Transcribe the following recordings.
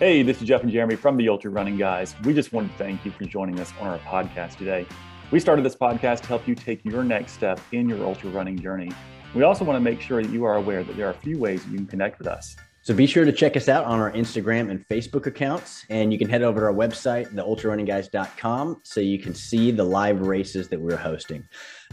Hey, this is Jeff and Jeremy from the Ultra Running Guys. We just want to thank you for joining us on our podcast today. We started this podcast to help you take your next step in your ultra running journey. We also want to make sure that you are aware that there are a few ways you can connect with us. So be sure to check us out on our Instagram and Facebook accounts, and you can head over to our website, theultrarunningguys.com, so you can see the live races that we're hosting.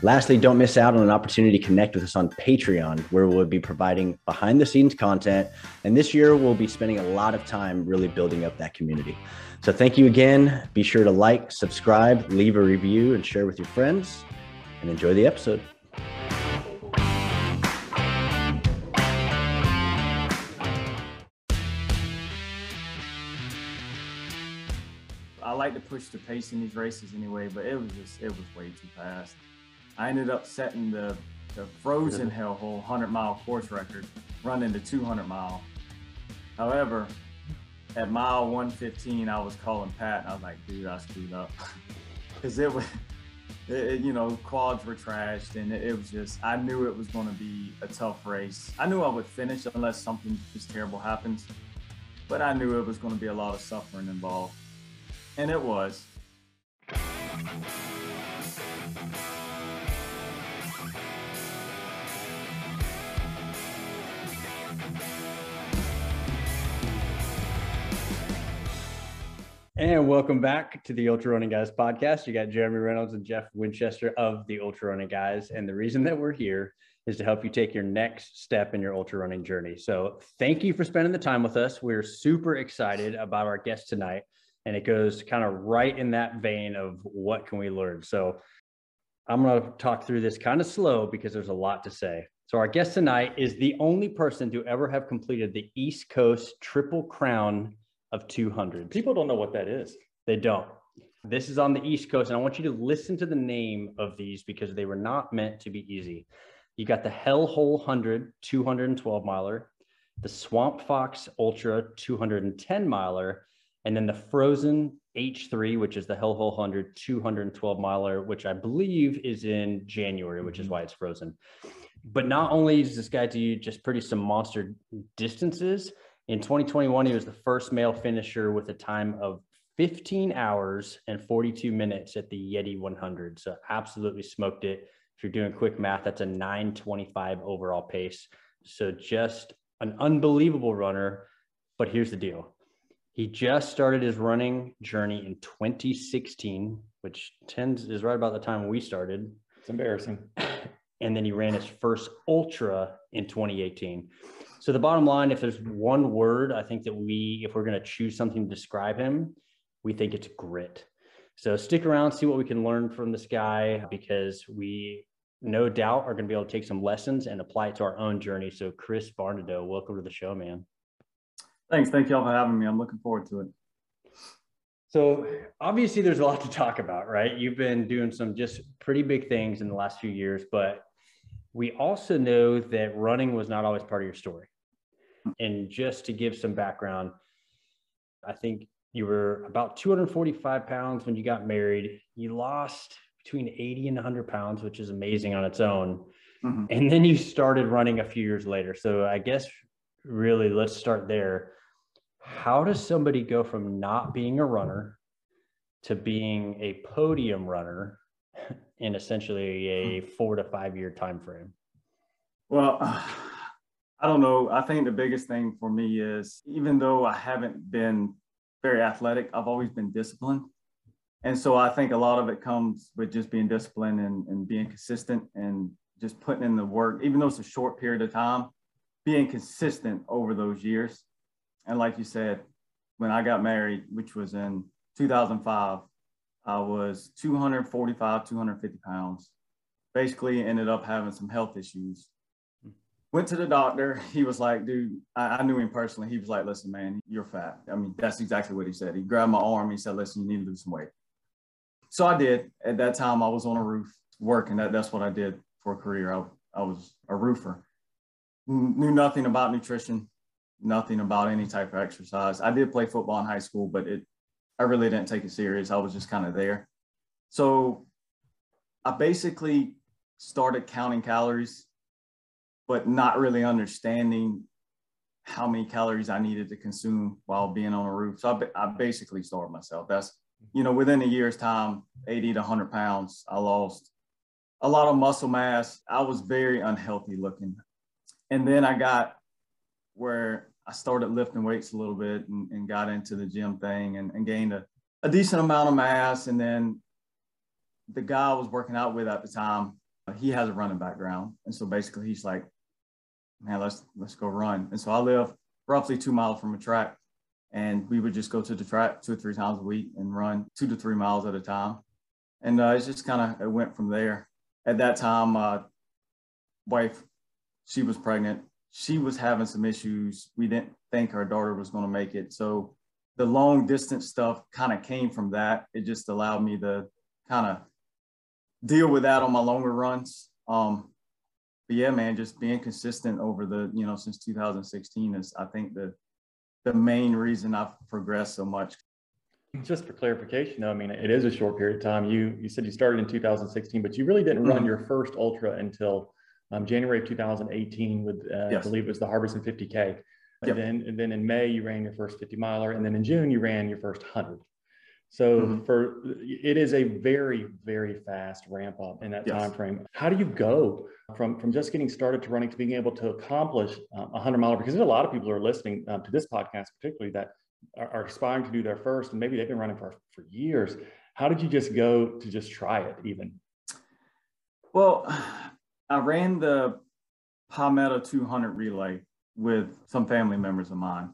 Lastly, don't miss out on an opportunity to connect with us on Patreon, where we'll be providing behind-the-scenes content, and this year we'll be spending a lot of time really building up that community. So thank you again. Be sure to like, subscribe, leave a review, and share with your friends, and enjoy the episode. I like to push the pace in these races anyway, but it was way too fast. I ended up setting the Frozen Hellhole 100-mile course record, running the 200-mile. However, at mile 115, I was calling Pat, and I was like, dude, I screwed up. Because quads were trashed, and it was just, I knew it was going to be a tough race. I knew I would finish unless something just terrible happens, but I knew it was going to be a lot of suffering involved. And it was. And welcome back to the Ultra Running Guys podcast. You got Jeremy Reynolds and Jeff Winchester of the Ultra Running Guys. And the reason that we're here is to help you take your next step in your ultra running journey. So thank you for spending the time with us. We're super excited about our guest tonight. And it goes kind of right in that vein of what can we learn. So I'm going to talk through this kind of slow because there's a lot to say. So our guest tonight is the only person to ever have completed the East Coast Triple Crown of 200. People don't know what that is. They don't. This is on the East Coast. And I want you to listen to the name of these because they were not meant to be easy. You got the Hell Hole 100 212 miler, the Swamp Fox Ultra 210 miler, and then the Frozen H3, which is the Hell Hole 100 212 miler, which I believe is in January, which is why it's frozen. But not only does this guy do just pretty some monster distances, in 2021, he was the first male finisher with a time of 15 hours and 42 minutes at the Yeti 100. So absolutely smoked it. If you're doing quick math, that's a 9:25 overall pace. So just an unbelievable runner. But here's the deal. He just started his running journey in 2016, which is right about the time we started. It's embarrassing. And then he ran his first ultra in 2018. So the bottom line, if there's one word, I think that if we're going to choose something to describe him, we think it's grit. So stick around, see what we can learn from this guy, because we no doubt are going to be able to take some lessons and apply it to our own journey. So Chris Varnadoe, welcome to the show, man. Thanks. Thank y'all for having me. I'm looking forward to it. So obviously there's a lot to talk about, right? You've been doing some just pretty big things in the last few years, but we also know that running was not always part of your story. And just to give some background, I think you were about 245 pounds when you got married. You lost between 80 and 100 pounds, which is amazing on its own. Mm-hmm. And then you started running a few years later. So I guess really, let's start there. How does somebody go from not being a runner to being a podium runner in essentially a 4 to 5 year time frame? Well, I don't know. I think the biggest thing for me is, even though I haven't been very athletic, I've always been disciplined. And so I think a lot of it comes with just being disciplined and being consistent and just putting in the work, even though it's a short period of time, being consistent over those years. And like you said, when I got married, which was in 2005, I was 245, 250 pounds. Basically ended up having some health issues. Went to the doctor. He was like, dude, I knew him personally. He was like, listen, man, you're fat. I mean, that's exactly what he said. He grabbed my arm. He said, listen, you need to lose some weight. So I did. At that time, I was on a roof working. That's what I did for a career. I was a roofer. Knew nothing about nutrition, nothing about any type of exercise. I did play football in high school, but I really didn't take it serious. I was just kind of there. So I basically started counting calories, but not really understanding how many calories I needed to consume while being on a roof. So I basically starved myself. That's, you know, within a year's time, 80 to 100 pounds, I lost a lot of muscle mass. I was very unhealthy looking. And then I got where I started lifting weights a little bit and got into the gym thing and gained a decent amount of mass. And then the guy I was working out with at the time, he has a running background. And so basically he's like, man, let's go run. And so I live roughly 2 miles from a track, and we would just go to the track 2 or 3 times a week and run 2 to 3 miles at a time. And it's just kind of, it went from there. At that time, my wife, she was pregnant. She was having some issues. We didn't think our daughter was going to make it. So the long distance stuff kind of came from that. It just allowed me to kind of deal with that on my longer runs. But yeah, man, just being consistent over the, you know, since 2016 is, I think, the main reason I've progressed so much. Just for clarification, though, I mean, it is a short period of time. You said you started in 2016, but you really didn't run your first ultra until January of 2018 with, yes, I believe it was the Harbison 50K. Yep. And then in May, you ran your first 50 miler. And then in June, you ran your first 100. So for, it is a very, very fast ramp up in that, yes, time frame. How do you go from just getting started to running to being able to accomplish a 100-miler? Because there's a lot of people who are listening to this podcast, particularly that are aspiring to do their first, and maybe they've been running for years. How did you just go to just try it even? Well, I ran the Palmetto 200 relay with some family members of mine.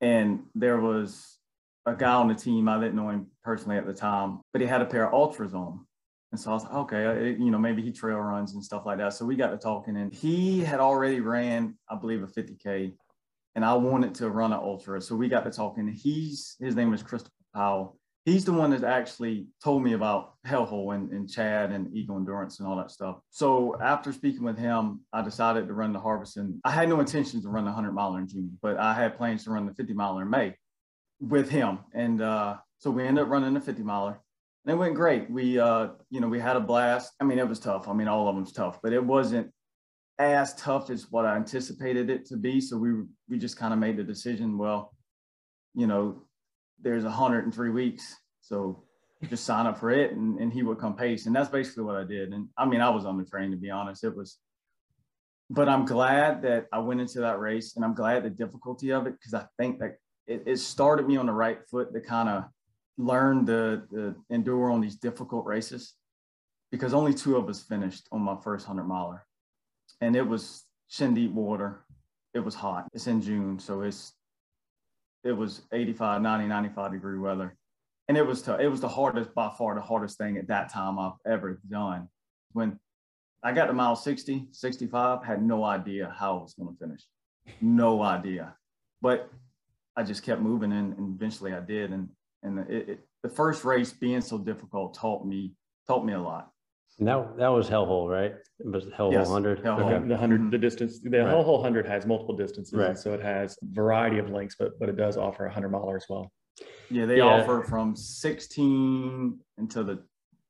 And there was a guy on the team, I didn't know him personally at the time, but he had a pair of Ultras on. And so I was like, okay, you know, maybe he trail runs and stuff like that. So we got to talking, and he had already ran, I believe, a 50K, and I wanted to run an Ultra. So we got to talking. His name is Christopher Powell. He's the one that actually told me about Hell Hole and Chad and Eagle Endurance and all that stuff. So after speaking with him, I decided to run the Harbison. I had no intentions to run the 100-miler in June, but I had plans to run the 50-miler in May with him. And so we ended up running a 50-miler, and it went great. We, you know, we had a blast. I mean, it was tough. I mean, all of them's tough, but it wasn't as tough as what I anticipated it to be. So we just kind of made the decision, well, you know, there's 103 weeks, so just sign up for it, and he would come pace. And that's basically what I did. And I mean, I was undertrained, to be honest. It was, but I'm glad that I went into that race, and I'm glad the difficulty of it, because I think that it started me on the right foot to kind of learn the endure on these difficult races, because only 2 of us finished on my first 100-miler, and it was shin deep water. It was hot. It's in June, so it was 85, 90, 95 degree weather, and it was tough. It was the hardest, by far the hardest thing at that time I've ever done. When I got to mile 60, 65, had no idea how I was going to finish, no idea, but I just kept moving, and eventually I did. And the first race being so difficult taught me a lot. And that was Hell Hole, right? It was Hell Hole, yes, 100. Hell Hole. Okay. The 100, the distance, the, right, Hell Hole 100 has multiple distances. Right. And so it has a variety of lengths, but it does offer a 100-miler as well. Yeah, they offer from 16 until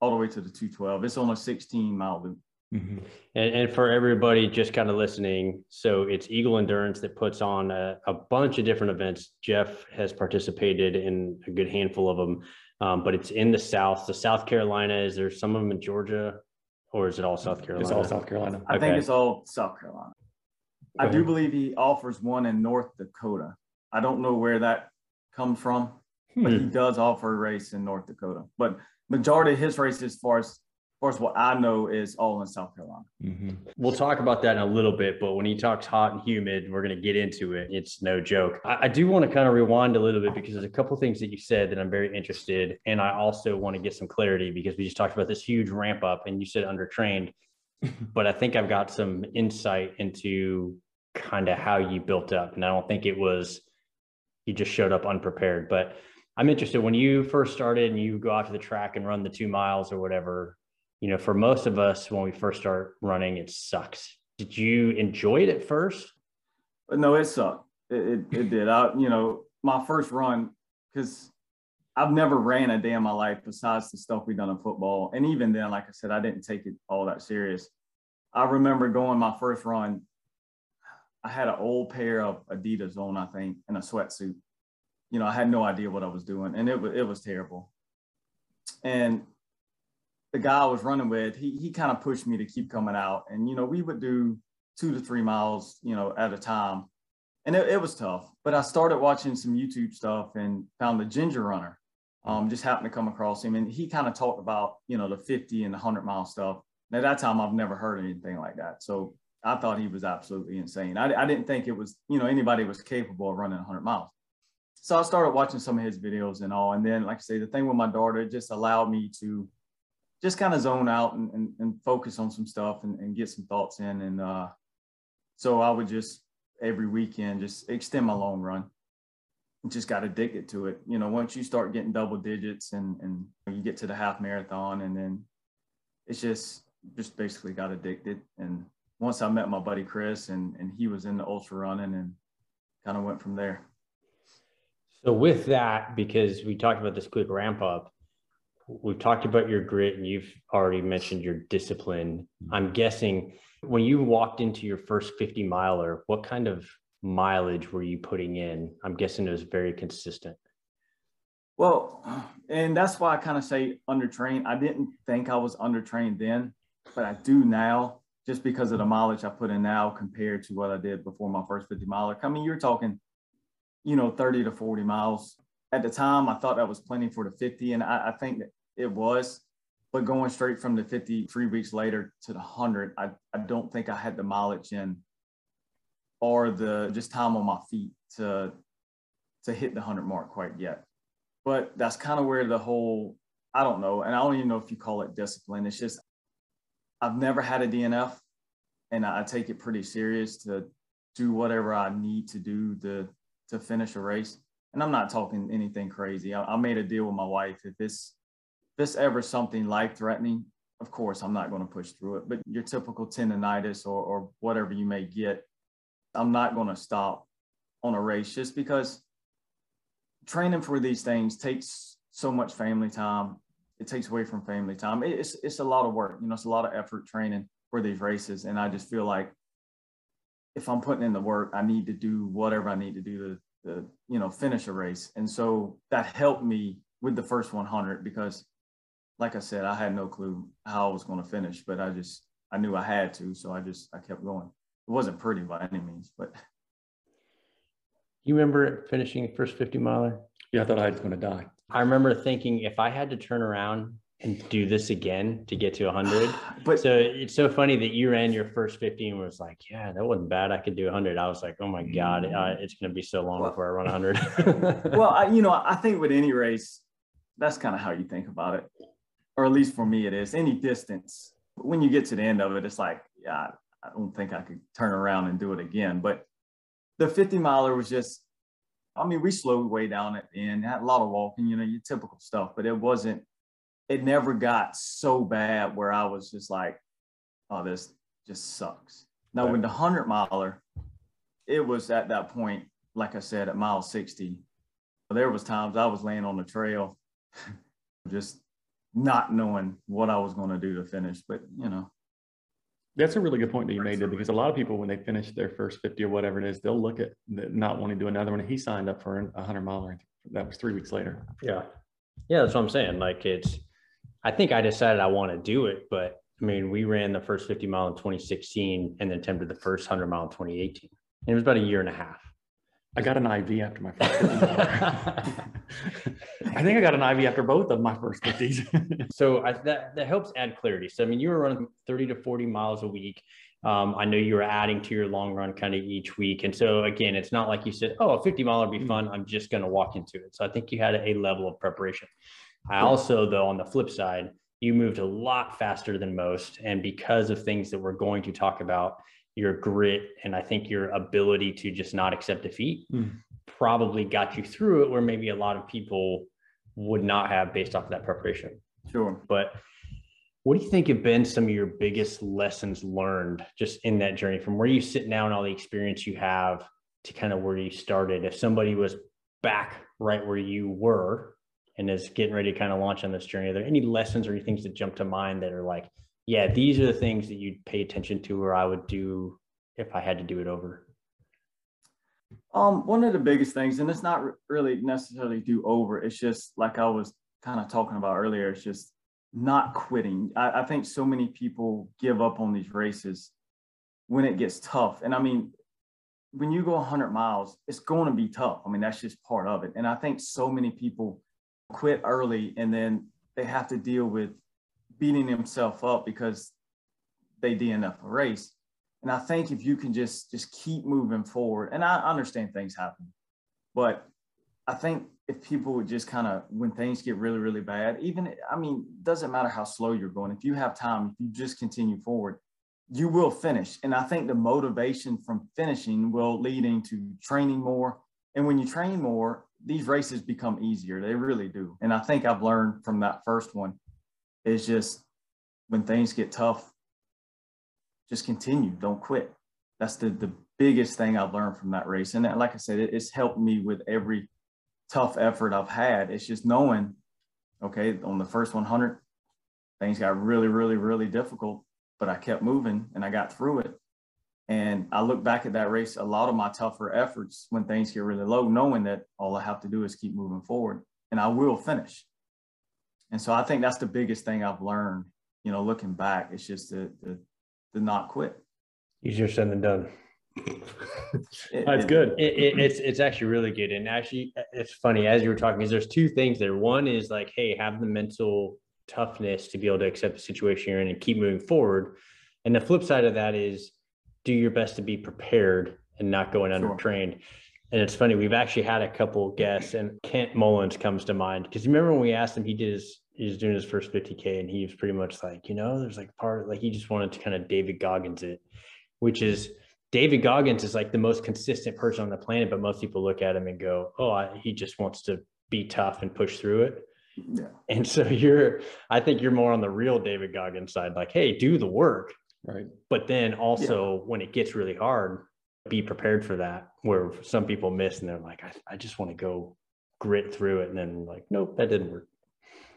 all the way to the 212. It's on a 16-mile loop. Mm-hmm. And for everybody just kind of listening, so it's Eagle Endurance that puts on a bunch of different events. Jeff has participated in a good handful of them, but it's in the South. So South Carolina, is there some of them in Georgia, or is it all South Carolina? It's all South Carolina. I think it's all South Carolina. I do believe he offers one in North Dakota. I don't know where that comes from, but he does offer a race in North Dakota. But majority of his races, as far as what I know, is all in South Carolina. Mm-hmm. We'll talk about that in a little bit, but when he talks hot and humid, we're going to get into it. It's no joke. I do want to kind of rewind a little bit, because there's a couple things that you said that I'm very interested, and I also want to get some clarity, because we just talked about this huge ramp up, and you said undertrained, but I think I've got some insight into kind of how you built up, and I don't think it was you just showed up unprepared. But I'm interested, when you first started and you go out to the track and run the 2 miles or whatever, you know, for most of us, when we first start running, it sucks. Did you enjoy it at first? No, it sucked. It did. You know, my first run, because I've never ran a day in my life besides the stuff we done in football. And even then, like I said, I didn't take it all that serious. I remember going my first run. I had an old pair of Adidas on, I think, and a sweatsuit. You know, I had no idea what I was doing, and it was terrible. And the guy I was running with, he kind of pushed me to keep coming out. And, you know, we would do 2 to 3 miles, you know, at a time. And it was tough. But I started watching some YouTube stuff and found The Ginger Runner. Just happened to come across him. And he kind of talked about, you know, the 50 and the 100-mile stuff. And at that time, I've never heard anything like that. So I thought he was absolutely insane. I didn't think it was, you know, anybody was capable of running 100 miles. So I started watching some of his videos and all. And then, like I say, the thing with my daughter, it just allowed me to just kind of zone out and focus on some stuff and get some thoughts in. And so I would just every weekend just extend my long run. Just got addicted to it. You know, once you start getting double digits and you get to the half marathon, and then it's just basically got addicted. And once I met my buddy Chris and he was in the ultra running, and kind of went from there. So with that, because we talked about this quick ramp up, we've talked about your grit and you've already mentioned your discipline. I'm guessing when you walked into your first 50 miler, what kind of mileage were you putting in? I'm guessing it was very consistent. Well, and that's why I kind of say undertrained. I didn't think I was undertrained then, but I do now, just because of the mileage I put in now compared to what I did before my first 50 miler. I mean, you're talking, you know, 30 to 40 miles. At the time, I thought that was plenty for the 50, and I think that it was. But going straight from the 50 3 weeks later to the 100, I don't think I had the mileage in or the just time on my feet to hit the 100 mark quite yet. But that's kind of where the whole, I don't know, and I don't even know if you call it discipline. It's just, I've never had a DNF, and I take it pretty serious to do whatever I need to do to finish a race. And I'm not talking anything crazy. I made a deal with my wife. If it's ever something life-threatening, of course, I'm not going to push through it. But your typical tendonitis or whatever you may get, I'm not going to stop on a race, just because training for these things takes so much family time. It takes away from family time. It's a lot of work. You know, it's a lot of effort training for these races. And I just feel like if I'm putting in the work, I need to do whatever I need to do to you know, finish a race. And so that helped me with the first 100, because like I said, I had no clue how I was going to finish, but I knew I had to. So I kept going. It wasn't pretty by any means, but. You remember finishing the first 50 miler? Yeah, I thought I was going to die. I remember thinking, if I had to turn around and do this again to get to 100. But so it's so funny that you ran your first 50 and was like, yeah, that wasn't bad. I could do 100. I was like, oh my God, it's going to be so long before I run 100. Well, you know, I think with any race, that's kind of how you think about it. Or at least for me, it is. Any distance, when you get to the end of it, it's like, yeah, I don't think I could turn around and do it again. But the 50 miler was just, I mean, we slowed way down at the end, had a lot of walking, you know, your typical stuff, but it never got so bad where I was just like, oh, this just sucks. Now, with the 100 miler, it was at that point, like I said, at mile 60, there was times I was laying on the trail, just not knowing what I was going to do to finish, but you know. That's a really good point that you made there, because a lot of people, when they finish their first 50 or whatever it is, they'll look at not wanting to do another one. He signed up for a 100 miler. That was 3 weeks later. Yeah. Yeah. That's what I'm saying. Like I think I decided I want to do it, but I mean, we ran the first 50 mile in 2016 and then attempted the first 100 mile in 2018. And it was about a year and a half. I got an IV after my first 50 miler. I think I got an IV after both of my first 50s. So that helps add clarity. So, I mean, you were running 30 to 40 miles a week. I know you were adding to your long run kind of each week. And so, again, it's not like you said, oh, a 50 miler would be fun. I'm just going to walk into it. So I think you had a level of preparation. I also, though, on the flip side, you moved a lot faster than most. And because of things that we're going to talk about, your grit, and I think your ability to just not accept defeat probably got you through it, where maybe a lot of people would not have based off of that preparation. Sure. But what do you think have been some of your biggest lessons learned just in that journey, from where you sit now and all the experience you have to kind of where you started? If somebody was back right where you were and is getting ready to kind of launch on this journey, are there any lessons or things that jump to mind that are like, yeah, these are the things that you'd pay attention to, or I would do if I had to do it over? One of the biggest things, and it's not really necessarily do over, it's just like I was kind of talking about earlier, it's just not quitting. I think so many people give up on these races when it gets tough. And I mean, when you go 100 miles, it's going to be tough. I mean, that's just part of it. And I think so many people quit early and then they have to deal with beating themselves up because they DNF a race. And I think if you can just keep moving forward, and I understand things happen, but I think if people would just kind of, when things get really, really bad, even, I mean, doesn't matter how slow you're going. If you have time, if you just continue forward, you will finish. And I think the motivation from finishing will lead into training more. And when you train more, these races become easier. They really do. And I think I've learned from that first one is just when things get tough, just continue, don't quit. That's the biggest thing I've learned from that race. And that, like I said, it's helped me with every tough effort I've had. It's just knowing, okay, on the first 100, things got really, really, really difficult, but I kept moving and I got through it. And I look back at that race, a lot of my tougher efforts when things get really low, knowing that all I have to do is keep moving forward and I will finish. And so I think that's the biggest thing I've learned, you know, looking back, it's just the not quit. Easier said than done. That's good. It's actually really good. And actually, it's funny, as you were talking, because there's two things there. One is like, hey, have the mental toughness to be able to accept the situation you're in and keep moving forward. And the flip side of that is do your best to be prepared and not going undertrained. Sure. And it's funny, we've actually had a couple guests, and Kent Mullins comes to mind, because remember when we asked him, he was doing his first 50K and he was pretty much like, you know, there's like part of, like, he just wanted to kind of David Goggins it, which is David Goggins is like the most consistent person on the planet, but most people look at him and go, oh, he just wants to be tough and push through it. Yeah. And so I think you're more on the real David Goggins side, like, hey, do the work. Right. But then also when it gets really hard, be prepared for that, where some people miss and they're like, I just want to go grit through it. And then like, nope, that didn't work.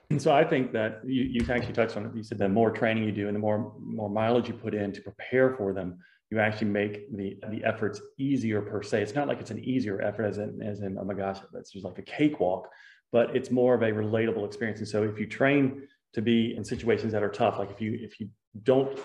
And so I think that you actually touched on it. You said the more training you do and the more mileage you put in to prepare for them, you actually make the efforts easier per se. It's not like it's an easier effort as in, oh my gosh, that's just like a cakewalk, but it's more of a relatable experience. And so if you train to be in situations that are tough, like if you don't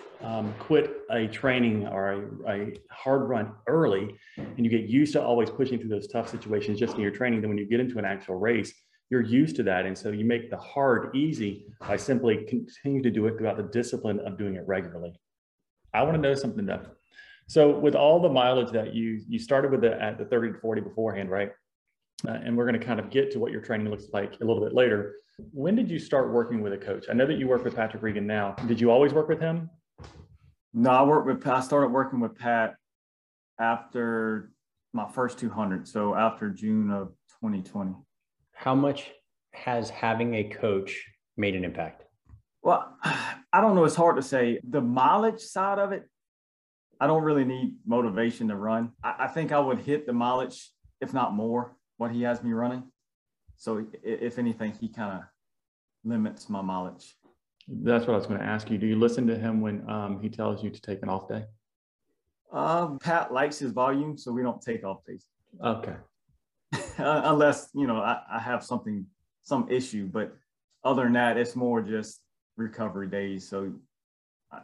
quit a training or a hard run early, and you get used to always pushing through those tough situations just in your training, then when you get into an actual race, you're used to that. And so you make the hard easy by simply continue to do it throughout the discipline of doing it regularly. I want to know something though. So with all the mileage that you started with at the 30 to 40 beforehand, right? And we're going to kind of get to what your training looks like a little bit later. When did you start working with a coach? I know that you work with Patrick Regan now. Did you always work with him? No, I started working with Pat after my first 200. So after June of 2020. How much has having a coach made an impact? Well, I don't know. It's hard to say. The mileage side of it, I don't really need motivation to run. I think I would hit the mileage, if not more, what he has me running. So if anything, he kind of limits my mileage. That's what I was going to ask you. Do you listen to him when he tells you to take an off day? Pat likes his volume, so we don't take off days. Okay. Unless, you know, I have some issue, but other than that, it's more just recovery days. So,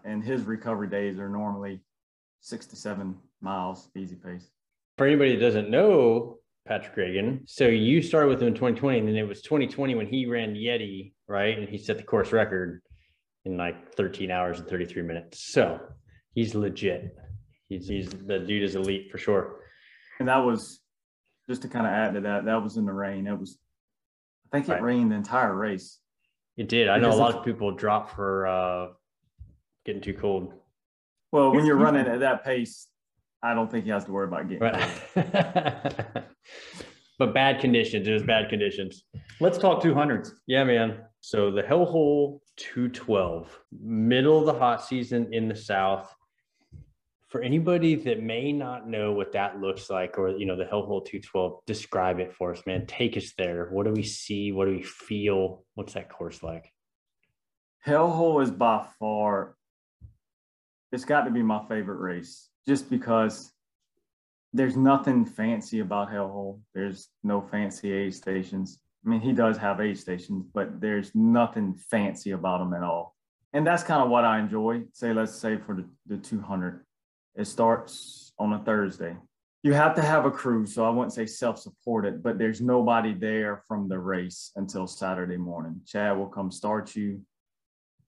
and his recovery days are normally 6 to 7 miles, easy pace. For anybody that doesn't know Patrick Regan, so you started with him in 2020, and then it was 2020 when he ran Yeti, right? And he set the course record in like 13 hours and 33 minutes. So he's legit. The dude is elite for sure. And that was, just to kind of add to that, that was in the rain. I think it rained the entire race. It did. I know a lot of people drop for getting too cold. Well, when you're running at that pace, I don't think he has to worry about getting cold. But bad conditions. It was bad conditions. Let's talk 200s. Yeah, man. So the Hell Hole 212, middle of the hot season in the South. For anybody that may not know what that looks like, or, you know, the Hell Hole 212, describe it for us, man. Take us there. What do we see? What do we feel? What's that course like? Hell Hole is by far, it's got to be my favorite race, just because there's nothing fancy about Hellhole. There's no fancy aid stations. I mean, he does have aid stations, but there's nothing fancy about them at all. And that's kind of what I enjoy. Say, let's say for the 200, it starts on a Thursday. You have to have a crew, so I wouldn't say self-supported, but there's nobody there from the race until Saturday morning. Chad will come start you.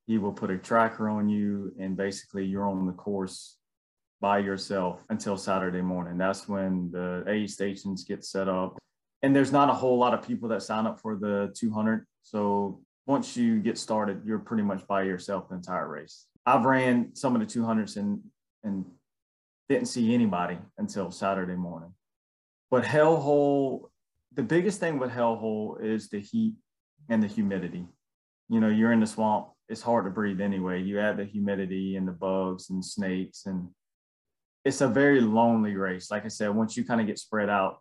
He will put a tracker on you, and basically you're on the course by yourself until Saturday morning. That's when the aid stations get set up. And there's not a whole lot of people that sign up for the 200. So once you get started, you're pretty much by yourself the entire race. I've ran some of the 200s and didn't see anybody until Saturday morning. But Hellhole, the biggest thing with Hellhole is the heat and the humidity. You know, you're in the swamp. It's hard to breathe anyway. You add the humidity and the bugs and snakes, and it's a very lonely race. Like I said, once you kind of get spread out,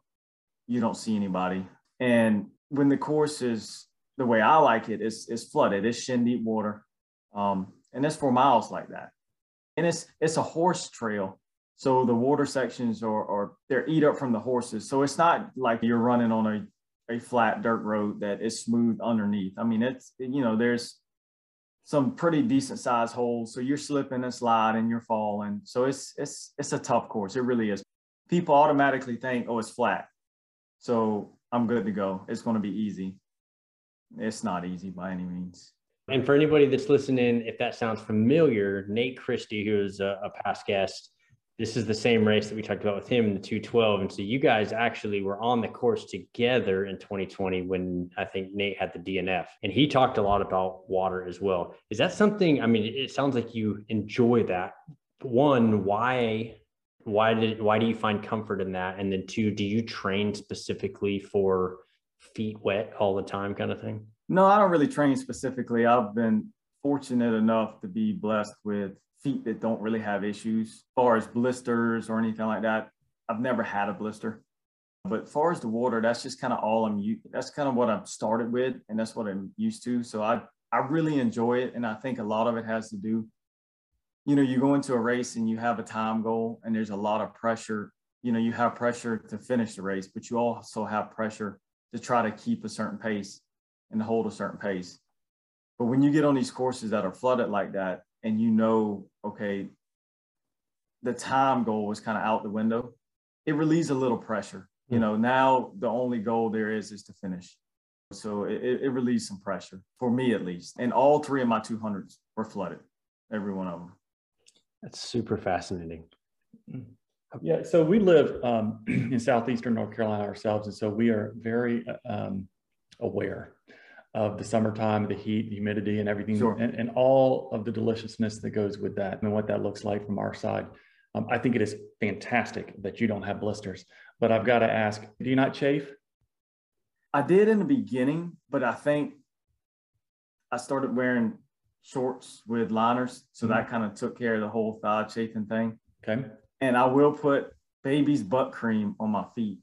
you don't see anybody. And when the course is the way I like it, it's flooded. It's shin deep water. And it's for miles like that. And it's a horse trail. So the water sections are they're eat up from the horses. So it's not like you're running on a flat dirt road that is smooth underneath. I mean, it's, you know, there's some pretty decent sized holes. So you're slipping and sliding, you're falling. So it's a tough course. It really is. People automatically think, oh, it's flat, so I'm good to go. It's going to be easy. It's not easy by any means. And for anybody that's listening, if that sounds familiar, Nate Christie, who is a past guest, this is the same race that we talked about with him in the 212. And so you guys actually were on the course together in 2020 when I think Nate had the DNF. And he talked a lot about water as well. Is that something, I mean, it sounds like you enjoy that. One, why do you find comfort in that? And then two, do you train specifically for feet wet all the time kind of thing? No, I don't really train specifically. I've been fortunate enough to be blessed with feet that don't really have issues as far as blisters or anything like that. I've never had a blister, but as far as the water, that's just kind of all that's kind of what I've started with, and that's what I'm used to. So I really enjoy it. And I think a lot of it has to do, you know, you go into a race and you have a time goal and there's a lot of pressure. You know, you have pressure to finish the race, but you also have pressure to try to keep a certain pace and hold a certain pace. But when you get on these courses that are flooded like that, and you know, okay, the time goal is kind of out the window, it relieves a little pressure. Mm-hmm. You know, now the only goal there is to finish. So it relieves some pressure, for me at least. And all three of my 200s were flooded, every one of them. That's super fascinating. Yeah, so we live in southeastern North Carolina ourselves, and so we are very aware of the summertime, the heat, the humidity, and everything, sure, and all of the deliciousness that goes with that and what that looks like from our side. I think it is fantastic that you don't have blisters, but I've got to ask, do you not chafe? I did in the beginning, but I think I started wearing shorts with liners, so mm-hmm, that kind of took care of the whole thigh chafing thing. Okay. And I will put baby's butt cream on my feet.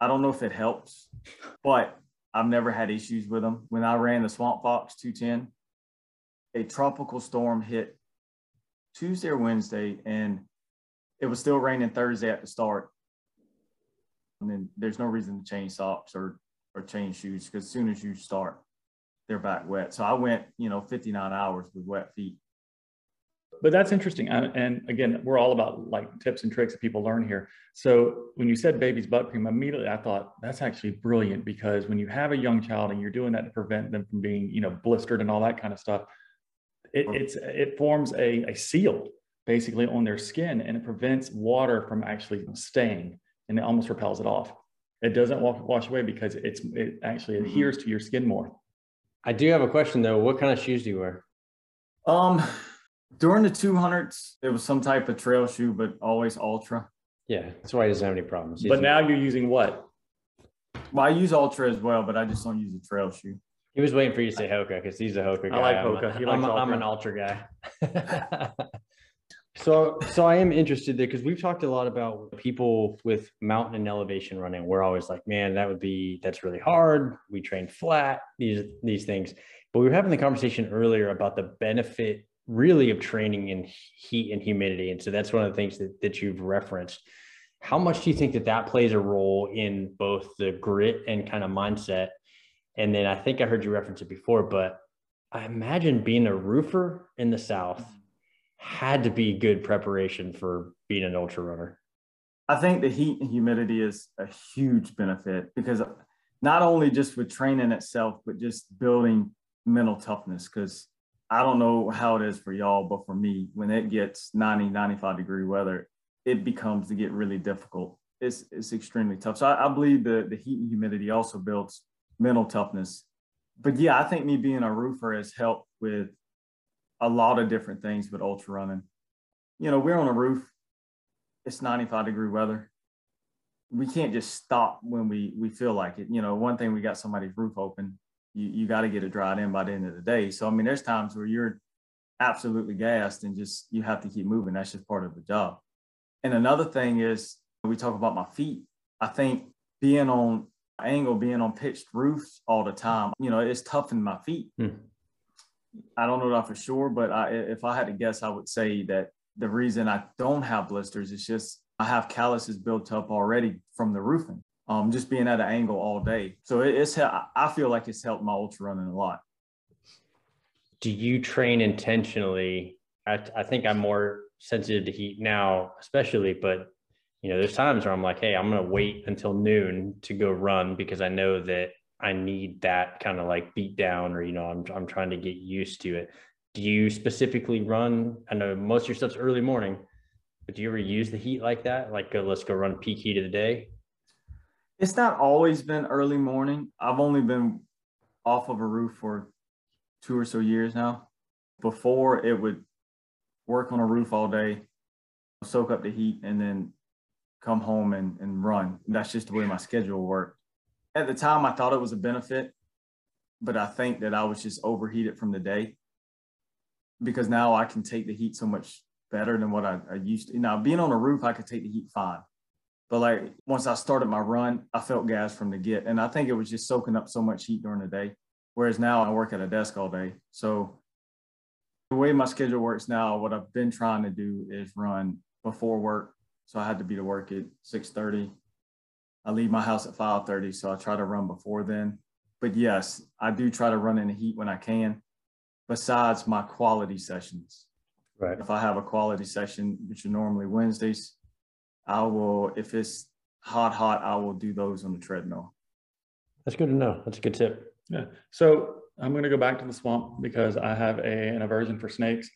I don't know if it helps, but I've never had issues with them. When I ran the Swamp Fox 210, a tropical storm hit Tuesday or Wednesday, and it was still raining Thursday at the start. And then there's no reason to change socks or change shoes, because as soon as you start, they're back wet. So I went, you know, 59 hours with wet feet. But that's interesting. And again, we're all about like tips and tricks that people learn here. So when you said baby's butt cream, immediately I thought that's actually brilliant, because when you have a young child and you're doing that to prevent them from being, you know, blistered and all that kind of stuff, it forms a seal basically on their skin, and it prevents water from actually staying, and it almost repels it off. It doesn't wash away because it actually adheres to your skin more. I do have a question though. What kind of shoes do you wear? During the 200s, it was some type of trail shoe, but always Ultra. Yeah, that's why he doesn't have any problems. But now you're using what? Well, I use Ultra as well, but I just don't use a trail shoe. He was waiting for you to say Hoka, because he's a Hoka guy. I like Hoka. I'm an Ultra guy. So I am interested there, because we've talked a lot about people with mountain and elevation running. We're always like, man, that's really hard. We train flat, these things. But we were having the conversation earlier about the benefit really of training in heat and humidity. And so that's one of the things that you've referenced. How much do you think that that plays a role in both the grit and kind of mindset? And then I think I heard you reference it before, but I imagine being a roofer in the South had to be good preparation for being an ultra runner. I think the heat and humidity is a huge benefit, because not only just with training itself, but just building mental toughness. Because I don't know how it is for y'all, but for me, when it gets 90, 95 degree weather, it becomes to get really difficult. It's extremely tough. So I believe the heat and humidity also builds mental toughness. But yeah, I think me being a roofer has helped with a lot of different things with ultra running. You know, we're on a roof. It's 95 degree weather. We can't just stop when we feel like it. You know, one thing, we got somebody's roof open. You got to get it dried in by the end of the day. So, I mean, there's times where you're absolutely gassed and just you have to keep moving. That's just part of the job. And another thing is, we talk about my feet. I think being on angle, being on pitched roofs all the time, you know, it's toughened my feet. I don't know that for sure, but if I had to guess, I would say that the reason I don't have blisters is just I have calluses built up already from the roofing, just being at an angle all day. So I feel like it's helped my ultra running a lot. Do you train intentionally? I think I'm more sensitive to heat now, especially, but you know, there's times where I'm like, hey, I'm going to wait until noon to go run because I know that I need that kind of like beat down, or, you know, I'm trying to get used to it. Do you specifically run? I know most of your stuff's early morning, but do you ever use the heat like that? Like, let's go run peak heat of the day. It's not always been early morning. I've only been off of a roof for 2 or so years now. Before, it would work on a roof all day, soak up the heat, and then come home and run. That's just the way my schedule worked. At the time, I thought it was a benefit, but I think that I was just overheated from the day, because now I can take the heat so much better than what I used to. Now, being on a roof, I could take the heat fine. But like once I started my run, I felt gas from the get. And I think it was just soaking up so much heat during the day. Whereas now I work at a desk all day. So the way my schedule works now, what I've been trying to do is run before work. So I had to be to work at 6:30. I leave my house at 5:30. So I try to run before then. But yes, I do try to run in the heat when I can, besides my quality sessions. Right. If I have a quality session, which are normally Wednesdays, I will, if it's hot, I will do those on the treadmill. That's good to know. That's a good tip. Yeah. So I'm going to go back to the swamp because I have an aversion for snakes.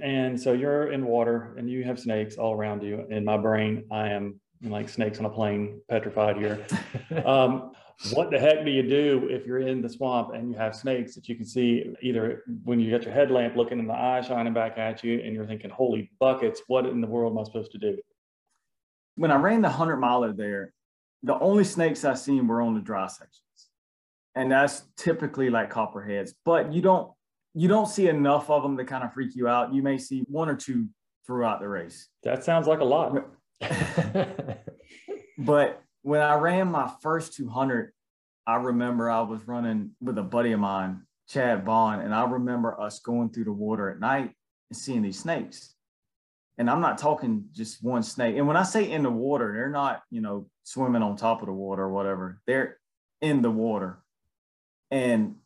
And so you're in water and you have snakes all around you. In my brain, I am like snakes on a plane, petrified here. What the heck do you do if you're in the swamp and you have snakes that you can see, either when you got your headlamp looking in the eye shining back at you and you're thinking, holy buckets, what in the world am I supposed to do? When I ran the 100-miler there, the only snakes I seen were on the dry sections. And that's typically like copperheads, but you don't see enough of them to kind of freak you out. You may see 1 or 2 throughout the race. That sounds like a lot. But when I ran my first 200, I remember I was running with a buddy of mine, Chad Bond, and I remember us going through the water at night and seeing these snakes. And I'm not talking just one snake. And when I say in the water, they're not, you know, swimming on top of the water or whatever. They're in the water. And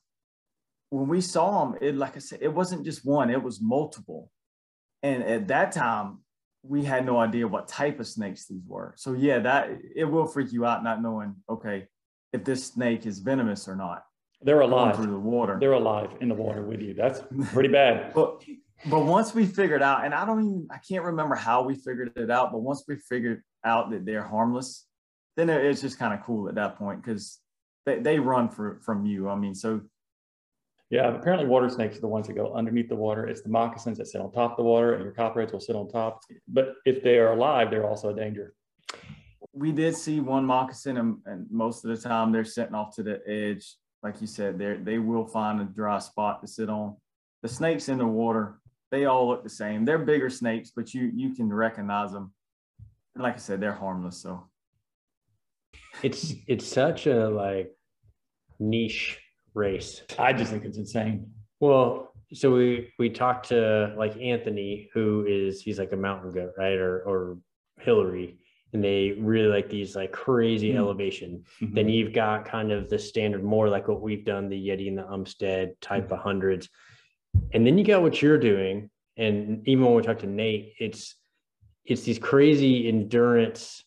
when we saw them, it, like I said, it wasn't just one, it was multiple. And at that time, we had no idea what type of snakes these were. So yeah, that it will freak you out not knowing, okay, if this snake is venomous or not. They're alive through the water. They're alive in the water with you. That's pretty bad. But once we figured out, and I can't remember how we figured it out, but once we figured out that they're harmless, then it's just kind of cool at that point, because they run from you. I mean, so. Yeah, apparently water snakes are the ones that go underneath the water. It's the moccasins that sit on top of the water, and your copperheads will sit on top. But if they are alive, they're also a danger. We did see one moccasin, and most of the time they're sitting off to the edge. Like you said, they will find a dry spot to sit on. The snakes in the water, they all look the same. They're bigger snakes, but you can recognize them. And like I said, they're harmless. So it's such a like niche race. I just think it's insane. Well, so we talked to like Anthony, he's like a mountain goat, right? Or Hillary. and they really like these like crazy elevation. Then you've got kind of the standard, more like what we've done, the Yeti and the Umstead type of hundreds. And then you got what you're doing. And even when we talk to Nate, it's these crazy endurance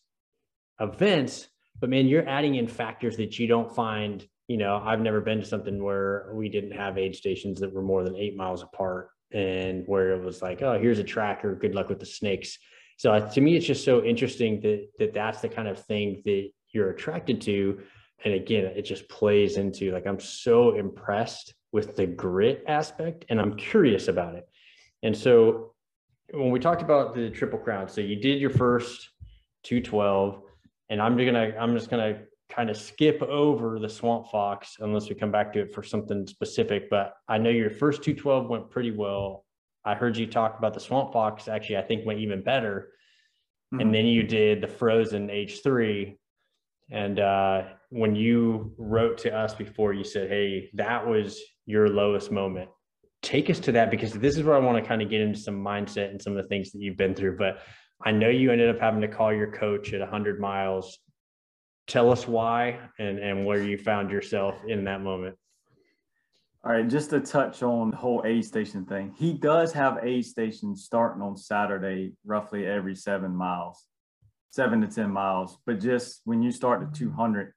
events, but man, you're adding in factors that you don't find, you know, I've never been to something where we didn't have aid stations that were more than 8 miles apart, and where it was like, oh, here's a tracker, good luck with the snakes. So to me, it's just so interesting that that's the kind of thing that you're attracted to. And again, it just plays into like, I'm so impressed with the grit aspect and I'm curious about it. And so when we talked about the Triple Crown, so you did your first 212, and I'm just gonna kind of skip over the Swamp Fox unless we come back to it for something specific. But I know your first 212 went pretty well. I heard you talk about the Swamp Fox, actually, I think went even better. And then you did the Frozen H3. And when you wrote to us before, you said, hey, that was your lowest moment. Take us to that, because this is where I want to kind of get into some mindset and some of the things that you've been through. But I know you ended up having to call your coach at 100 miles. Tell us why and where you found yourself in that moment. All right, just to touch on the whole aid station thing, he does have aid stations starting on Saturday, roughly every 7 miles, 7 to 10 miles. But just when you start at 200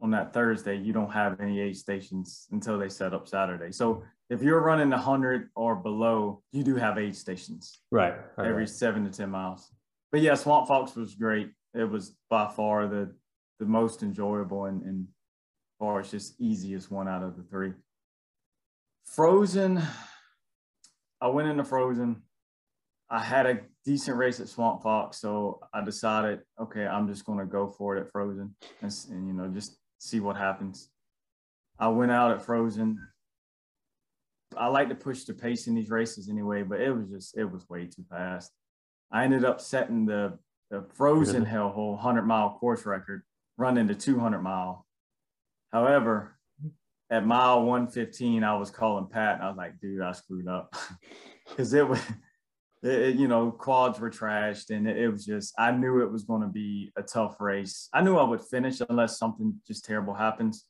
on that Thursday, you don't have any aid stations until they set up Saturday. So if you're running 100 or below, you do have aid stations. Right. Every 7 to 10 miles. But yeah, Swamp Fox was great. It was by far the most enjoyable and far as just easiest one out of the three. Frozen, I went into Frozen. I had a decent race at Swamp Fox, so I decided, okay, I'm just going to go for it at Frozen and you know, just see what happens. I went out at Frozen. I like to push the pace in these races anyway, but it was way too fast. I ended up setting the Frozen Hellhole 100 mile course record, running the 200 mile. However, at mile 115, I was calling Pat and I was like, dude, I screwed up. Cause it was, you know, quads were trashed and it was just, I knew it was going to be a tough race. I knew I would finish unless something just terrible happens,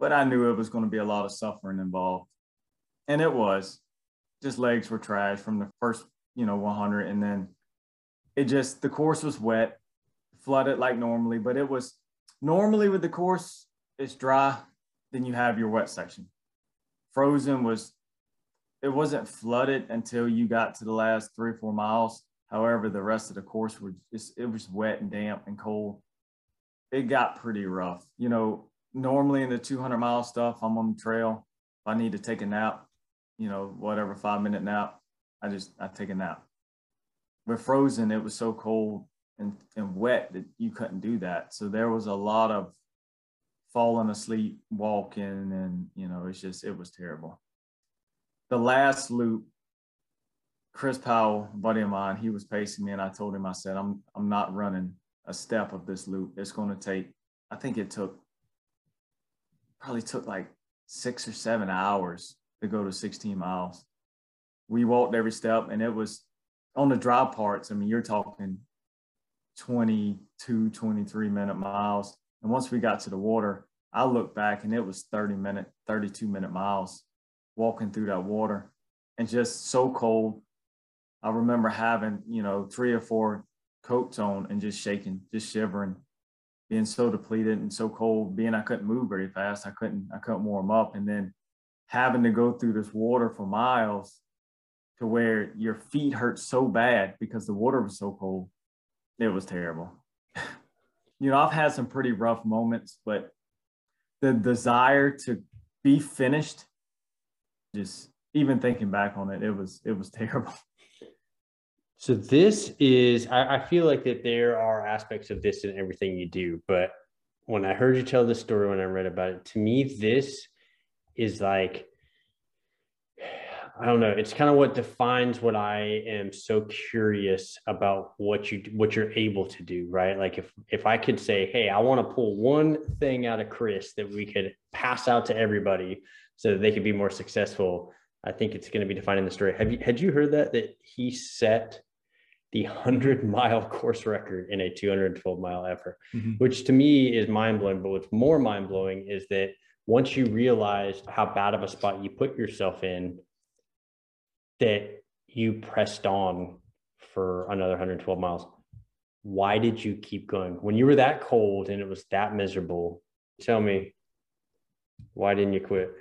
but I knew it was going to be a lot of suffering involved. And it was just, legs were trashed from the first, you know, 100. And then it just, the course was wet, flooded like normally, but it was normally with the course, it's dry, then you have your wet section. Frozen was, it wasn't flooded until you got to the last 3 or 4 miles. However, the rest of the course was just, it was wet and damp and cold. It got pretty rough. You know, normally in the 200 mile stuff, I'm on the trail. If I need to take a nap, you know, whatever, 5-minute nap, I take a nap. With Frozen, it was so cold and wet that you couldn't do that. So there was a lot of falling asleep, walking, and, you know, it's just, it was terrible. The last loop, Chris Powell, a buddy of mine, he was pacing me, and I told him, I said, I'm not running a step of this loop. It's going to take, I think it took, probably took like 6 or 7 hours to go to 16 miles. We walked every step, and it was, on the dry parts, I mean, you're talking 22, 23-minute miles. And once we got to the water, I looked back and it was 32-minute miles walking through that water and just so cold. I remember having, you know, 3 or 4 coats on and just shaking, just shivering, being so depleted and so cold, being I couldn't move very fast. I couldn't warm up. And then having to go through this water for miles to where your feet hurt so bad because the water was so cold. It was terrible. You know, I've had some pretty rough moments, but the desire to be finished, just even thinking back on it, it was terrible. So this is, I feel like that there are aspects of this in everything you do, but when I heard you tell this story, when I read about it, to me, this is like, I don't know. It's kind of what defines what I am so curious about, what you're able to do, right? Like if I could say, hey, I want to pull one thing out of Chris that we could pass out to everybody so that they could be more successful, I think it's going to be defining the story. Had you heard that he set the 100-mile course record in a 212-mile effort, which to me is mind-blowing. But what's more mind-blowing is that once you realize how bad of a spot you put yourself in, that you pressed on for another 112 miles. Why did you keep going? When you were that cold and it was that miserable, tell me, why didn't you quit?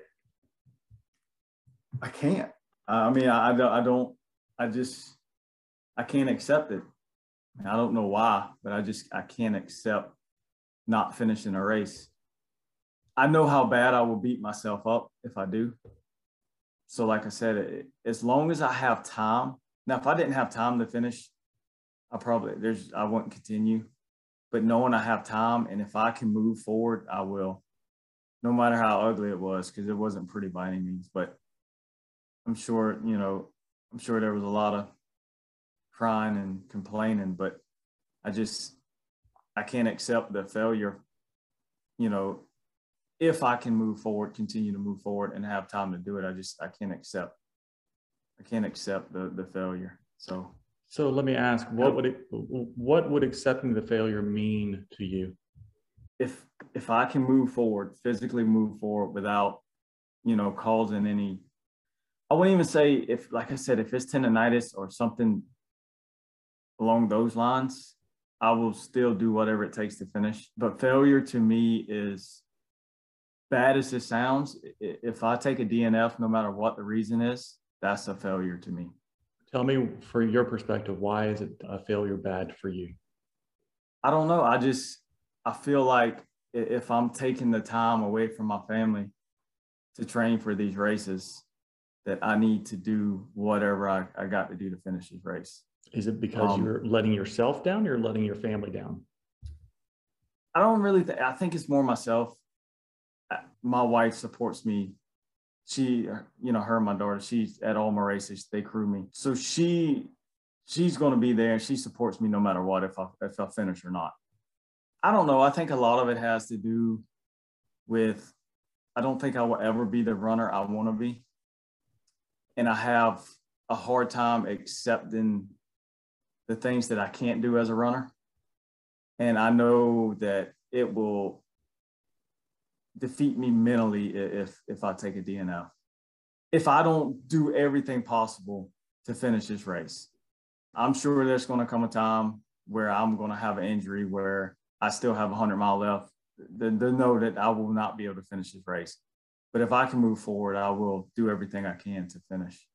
I can't. I mean, I can't accept it. And I don't know why, but I can't accept not finishing a race. I know how bad I will beat myself up if I do. So like I said, as long as I have time. Now, if I didn't have time to finish, I wouldn't continue. But knowing I have time, and if I can move forward, I will. No matter how ugly it was, because it wasn't pretty by any means. But I'm sure there was a lot of crying and complaining, but I can't accept the failure. If I can move forward, continue to move forward and have time to do it, I can't accept the failure. So let me ask, what would accepting the failure mean to you? If I can move forward, physically move forward without, causing any, I wouldn't even say if it's tendonitis or something along those lines, I will still do whatever it takes to finish. But failure to me is, bad as it sounds, if I take a DNF, no matter what the reason is, that's a failure to me. Tell me, from your perspective, why is it a failure bad for you? I don't know. I feel like if I'm taking the time away from my family to train for these races, that I need to do whatever I got to do to finish this race. Is it because you're letting yourself down or letting your family down? I don't really think, I think it's more myself. My wife supports me. She, her and my daughter, she's at all my races. They crew me. So she's going to be there, and she supports me no matter what, if I finish or not. I don't know. I think a lot of it has to do with, I don't think I will ever be the runner I want to be. And I have a hard time accepting the things that I can't do as a runner. And I know that it will defeat me mentally if I take a DNF. If I don't do everything possible to finish this race, I'm sure there's going to come a time where I'm going to have an injury where I still have 100 miles left. They know that I will not be able to finish this race. But if I can move forward, I will do everything I can to finish.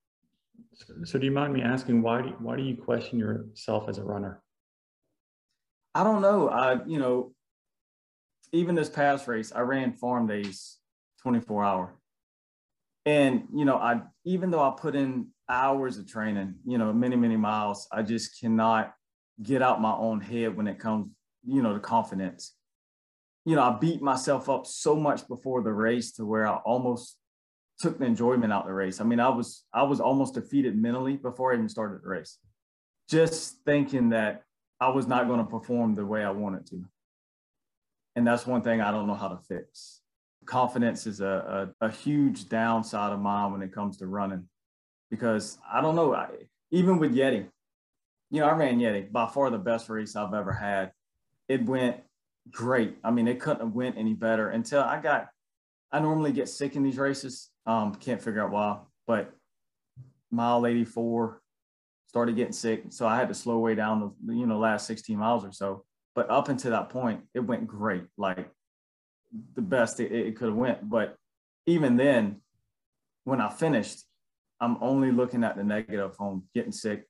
So do you mind me asking, why do you question yourself as a runner? I don't know. Even this past race, I ran Farm Days 24-hour. And, even though I put in hours of training, many, many miles, I just cannot get out my own head when it comes, to confidence. I beat myself up so much before the race to where I almost took the enjoyment out of the race. I mean, I was almost defeated mentally before I even started the race, just thinking that I was not going to perform the way I wanted to. And that's one thing I don't know how to fix. Confidence is a huge downside of mine when it comes to running, because I don't know, even with Yeti, I ran Yeti, by far the best race I've ever had. It went great. I mean, it couldn't have went any better until I normally get sick in these races. Can't figure out why, but mile 84 started getting sick. So I had to slow way down the, last 16 miles or so. But up until that point, it went great, like the best it could have went. But even then, when I finished, I'm only looking at the negative on getting sick.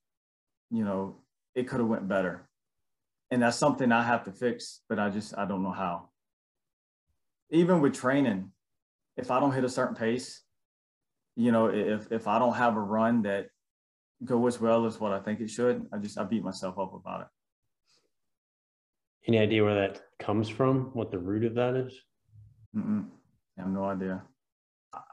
It could have went better. And that's something I have to fix, but I don't know how. Even with training, if I don't hit a certain pace, if I don't have a run that go as well as what I think it should, I beat myself up about it. Any idea where that comes from? What the root of that is? I have no idea.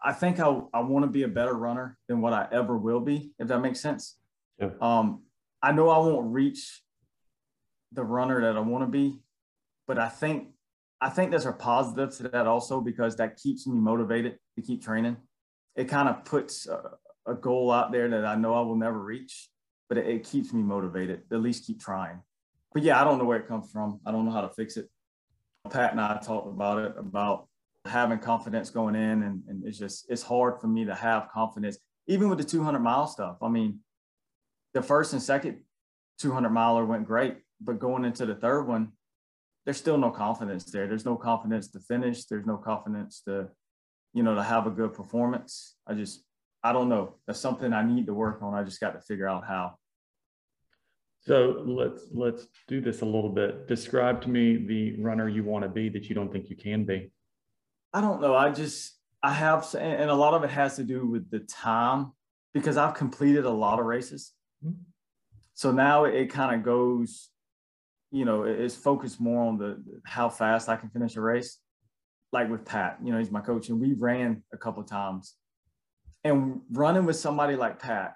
I think I want to be a better runner than what I ever will be, if that makes sense. Yeah. I know I won't reach the runner that I want to be, but I think there's a positive to that also, because that keeps me motivated to keep training. It kind of puts a goal out there that I know I will never reach, but it keeps me motivated, at least keep trying. But yeah, I don't know where it comes from. I don't know how to fix it. Pat and I talked about it, about having confidence going in, and it's just, it's hard for me to have confidence, even with the 200 mile stuff. I mean, the first and second 200 miler went great, but going into the third one, there's still no confidence there. There's no confidence to finish. There's no confidence to, you know, to have a good performance. I don't know. That's something I need to work on. I just got to figure out how. So let's do this a little bit. Describe to me the runner you want to be that you don't think you can be. I don't know. I have, and a lot of it has to do with the time, because I've completed a lot of races. Mm-hmm. So now it kind of goes, you know, it's focused more on the how fast I can finish a race. Like with Pat, you know, he's my coach, and we ran a couple of times. And running with somebody like Pat,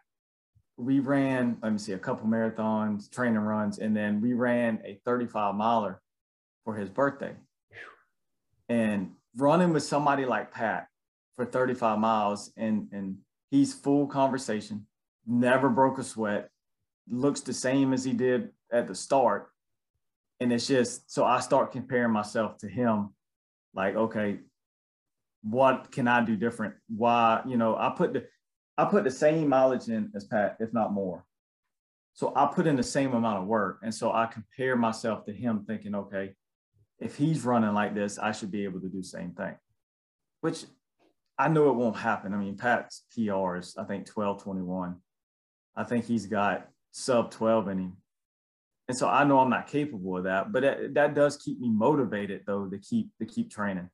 we ran, let me see, a couple marathons, training runs, and then we ran a 35 miler for his birthday. And running with somebody like Pat for 35 miles, and he's full conversation, never broke a sweat, looks the same as he did at the start. And it's just, so I start comparing myself to him, like, okay, what can I do different? Why, you know, I put the same mileage in as Pat, if not more. So I put in the same amount of work. And so I compare myself to him, thinking, okay, if he's running like this, I should be able to do the same thing, which I know it won't happen. I mean, Pat's PR is, I think, 12:21. I think he's got sub 12 in him. And so I know I'm not capable of that, but that does keep me motivated, though, to keep training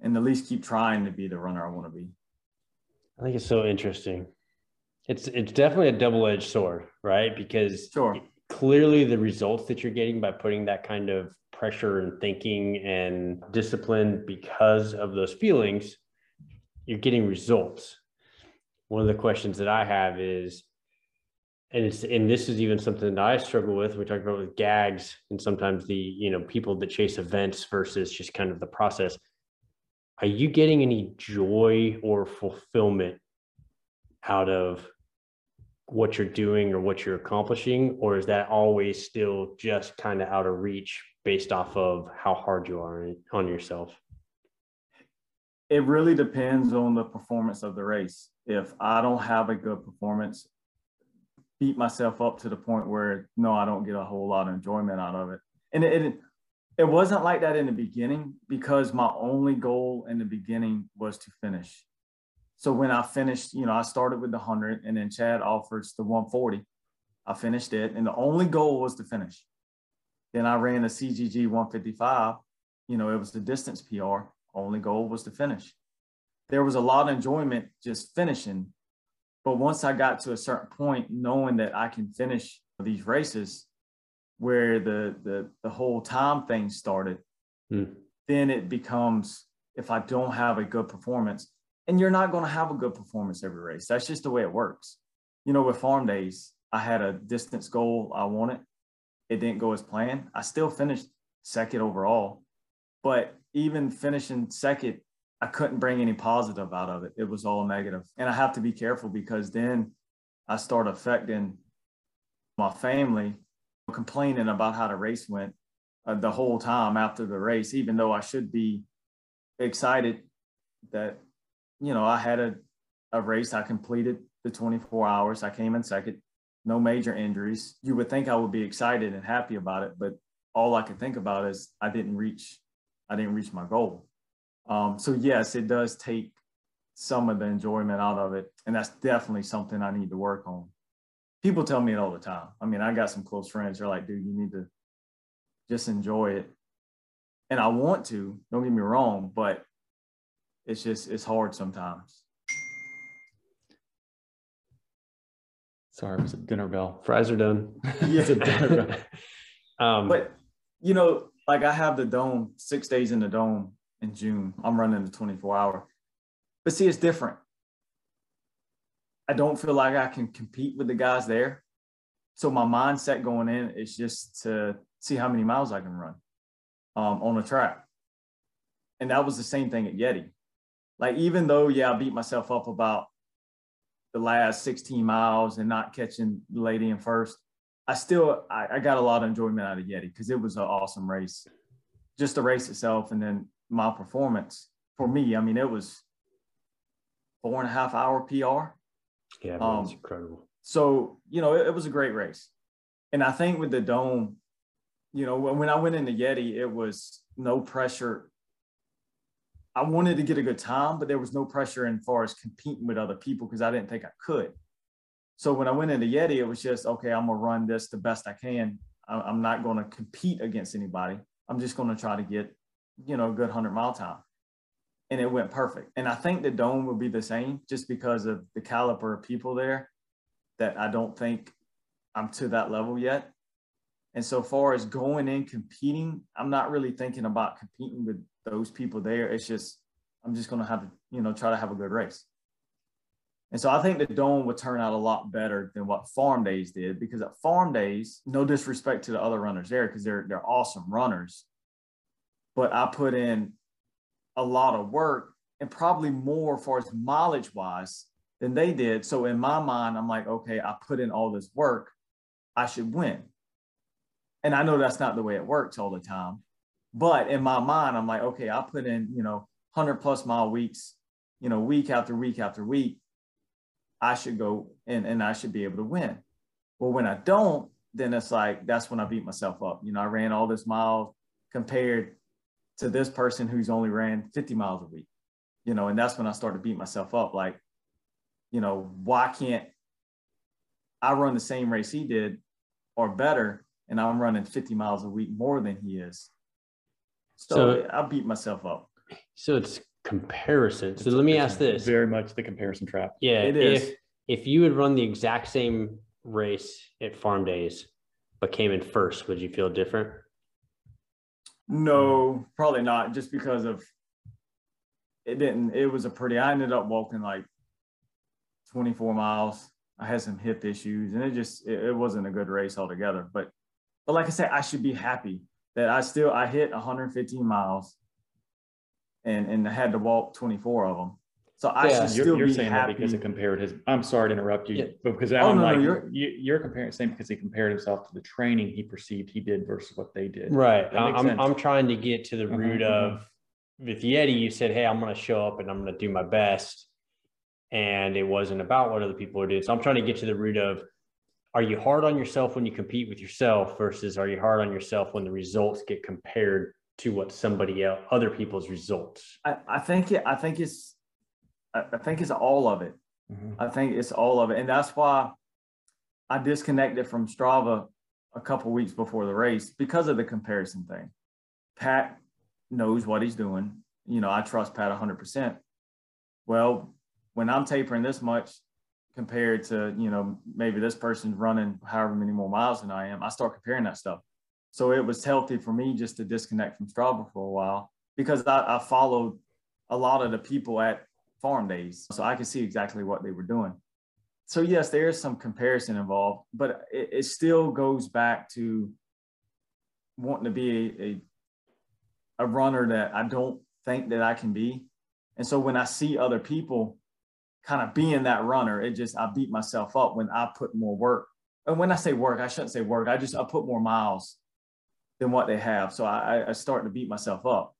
and at least keep trying to be the runner I want to be. I think it's so interesting. It's definitely a double-edged sword, right? Because sure, clearly the results that you're getting by putting that kind of pressure and thinking and discipline because of those feelings, you're getting results. One of the questions that I have is, and this is even something that I struggle with. We talked about with gags and sometimes the, you know, people that chase events versus just kind of the process. Are you getting any joy or fulfillment out of what you're doing or what you're accomplishing? Or is that always still just kind of out of reach based off of how hard you are on yourself? It really depends on the performance of the race. If I don't have a good performance, beat myself up to the point where, no, I don't get a whole lot of enjoyment out of it. And it wasn't like that in the beginning, because my only goal in the beginning was to finish. So when I finished, you know, I started with the 100, and then Chad offers the 140. I finished it, and the only goal was to finish. Then I ran a CGG 155. You know, it was the distance PR. Only goal was to finish. There was a lot of enjoyment just finishing. But once I got to a certain point, knowing that I can finish these races, where the whole time thing started, then it becomes, if I don't have a good performance, and you're not going to have a good performance every race. That's just the way it works. You know, with Farm Days, I had a distance goal I wanted. It didn't go as planned. I still finished second overall, but even finishing second, I couldn't bring any positive out of it. It was all negative. And I have to be careful, because then I start affecting my family, complaining about how the race went the whole time after the race, even though I should be excited that, you know, I had a race. I completed the 24 hours. I came in second, no major injuries. You would think I would be excited and happy about it, but all I could think about is I didn't reach my goal. So yes, it does take some of the enjoyment out of it. And that's definitely something I need to work on. People tell me it all the time. I mean, I got some close friends. They're like, dude, you need to just enjoy it. And I want to, don't get me wrong, but it's just, it's hard sometimes. Sorry, it was a dinner bell. Fries are done. Yeah. It's a dinner bell. But, you know, like I have the Dome, 6 days in the Dome. In June, I'm running the 24 hour. But see, it's different. I don't feel like I can compete with the guys there. So my mindset going in is just to see how many miles I can run on a track. And that was the same thing at Yeti. Like, even though, yeah, I beat myself up about the last 16 miles and not catching the lady in first, I got a lot of enjoyment out of Yeti because it was an awesome race, just the race itself. And then my performance for me, I mean, it was 4.5 hour PR. Yeah, that's incredible. So, you know, it was a great race. And I think with the Dome, you know, when I went into Yeti, it was no pressure. I wanted to get a good time, but there was no pressure as far as competing with other people because I didn't think I could. So when I went into Yeti, it was just, okay, I'm going to run this the best I can. I'm not going to compete against anybody. I'm just going to try to get, you know, a good 100-mile time. And it went perfect. And I think the Dome will be the same just because of the caliber of people there that I don't think I'm to that level yet. And so far as going in competing, I'm not really thinking about competing with those people there. It's just, I'm just going to have to, you know, try to have a good race. And so I think the Dome would turn out a lot better than what Farm Days did, because at Farm Days, no disrespect to the other runners there, because they're awesome runners, but I put in a lot of work and probably more as far as mileage wise than they did. So in my mind, I'm like, okay, I put in all this work, I should win. And I know that's not the way it works all the time, but in my mind, I'm like, okay, I put in, you know, 100+ mile weeks, you know, week after week after week, I should go and I should be able to win. Well, when I don't, then it's like, that's when I beat myself up. You know, I ran all this mile compared to this person who's only ran 50 miles a week, you know, and that's when I started to beat myself up. Like, you know, why can't I run the same race he did or better? And I'm running 50 miles a week more than he is. So I beat myself up. So it's comparison. So let me ask this. Very much the comparison trap. Yeah, it is. If you had run the exact same race at Farm Days, but came in first, would you feel different? No, probably not. Just because of it didn't, it was a pretty, I ended up walking like 24 miles. I had some hip issues and it wasn't a good race altogether. But like I said, I should be happy that I hit 115 miles and I had to walk 24 of them. So I should still be happy. You're saying that because it compared his, I'm sorry to interrupt you, but because you're comparing the same because he compared himself to the training he perceived he did versus what they did. Right. I'm trying to get to the root of, with Yeti, you said, hey, I'm going to show up and I'm going to do my best. And it wasn't about what other people are doing. So I'm trying to get to the root of, are you hard on yourself when you compete with yourself versus are you hard on yourself when the results get compared to what somebody else, other people's results? I think it's all of it. Mm-hmm. I think it's all of it. And that's why I disconnected from Strava a couple of weeks before the race because of the comparison thing. Pat knows what he's doing. You know, I trust Pat 100%. Well, when I'm tapering this much compared to, you know, maybe this person's running however many more miles than I am, I start comparing that stuff. So it was healthy for me just to disconnect from Strava for a while because I followed a lot of the people at Farm Days. So I could see exactly what they were doing. So yes, there is some comparison involved, but it still goes back to wanting to be a runner that I don't think that I can be. And so when I see other people kind of being that runner, I beat myself up when I put more work. And when I say work, I shouldn't say work. I put more miles than what they have. So I start to beat myself up.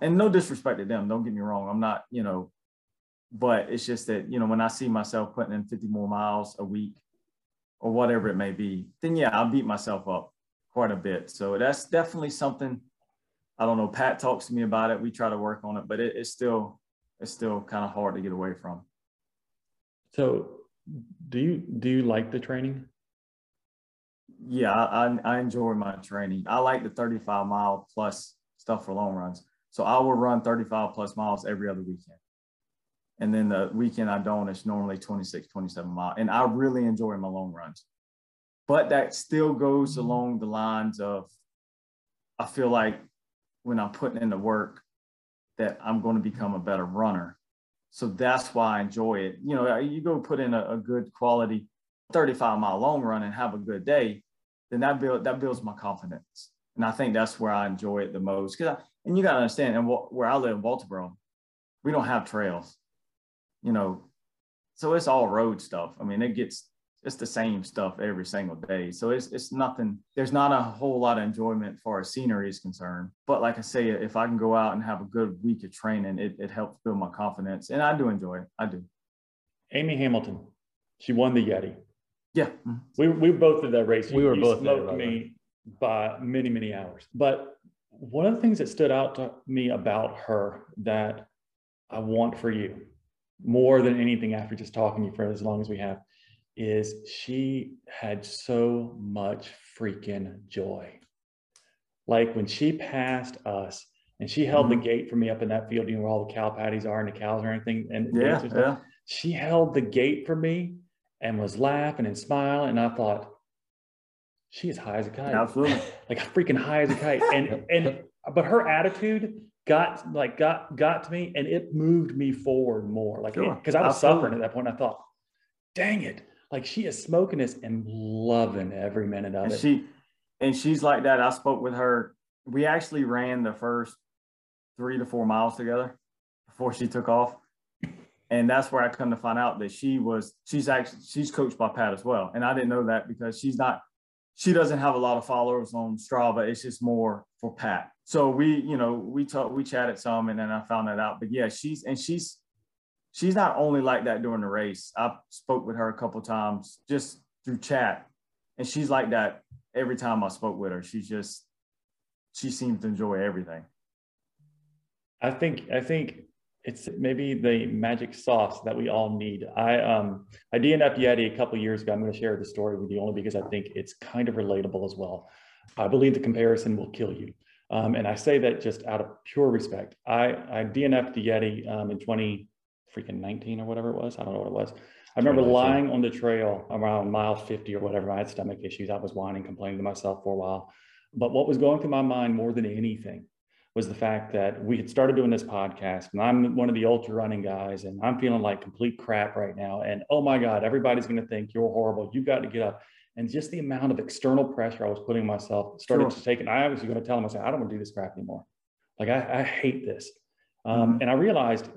And no disrespect to them. Don't get me wrong. I'm not, you know, but it's just that, you know, when I see myself putting in 50 more miles a week or whatever it may be, then yeah, I'll beat myself up quite a bit. So that's definitely something, I don't know, Pat talks to me about it. We try to work on it, but it's still kind of hard to get away from. So do you like the training? Yeah, I enjoy my training. I like the 35-mile plus stuff for long runs. So I will run 35+ miles every other weekend. And then the weekend I don't, it's normally 26, 27 miles. And I really enjoy my long runs. But that still goes along the lines of, I feel like when I'm putting in the work that I'm going to become a better runner. So that's why I enjoy it. You know, you go put in a good quality 35-mile long run and have a good day, then that builds my confidence. And I think that's where I enjoy it the most. And you got to understand, and where I live in Walterboro, we don't have trails, you know, So it's all road stuff. I mean, it's the same stuff every single day. So it's nothing, there's not a whole lot of enjoyment as far as scenery is concerned. But like I say, if I can go out and have a good week of training, it helps build my confidence. And I do enjoy it. I do. Amy Hamilton, she won the Yeti. Yeah. We both did that race. We were both smoked me by many, many hours. But one of the things that stood out to me about her that I want for you more than anything after just talking to you for as long as we have is she had so much freaking joy. Like when she passed us and she held the gate for me up in that field, you know, where all the cow patties are and the cows or anything. And she held the gate for me and was laughing and smiling. And I thought, she is high as a kite. Absolutely. Like freaking high as a kite. But her attitude got to me, and it moved me forward more. Like, because I was suffering at that point. I thought, dang it. Like, she is smoking this and loving every minute of it. And she's like that. I spoke with her. We actually ran the first 3 to 4 miles together before she took off. And that's where I come to find out that she's coached by Pat as well. And I didn't know that because she doesn't have a lot of followers on Strava. It's just more for Pat. So we chatted some, and then I found that out. But yeah, she's not only like that during the race. I spoke with her a couple of times just through chat, and she's like that every time I spoke with her. She seems to enjoy everything. I think it's maybe the magic sauce that we all need. I DNF'd Yeti a couple of years ago. I'm going to share the story with you only because I think it's kind of relatable as well. I believe the comparison will kill you. And I say that just out of pure respect. I DNF'd the Yeti in 2019 or whatever it was. I don't know what it was. I remember lying on the trail around mile 50 or whatever. I had stomach issues. I was whining, complaining to myself for a while. But what was going through my mind more than anything was the fact that we had started doing this podcast, and I'm one of the ultra running guys, and I'm feeling like complete crap right now. And oh my God, everybody's going to think you're horrible. You've got to get up. And just the amount of external pressure I was putting myself started to take. And I was going to tell myself, I don't want to do this crap anymore. Like, I hate this. And I realized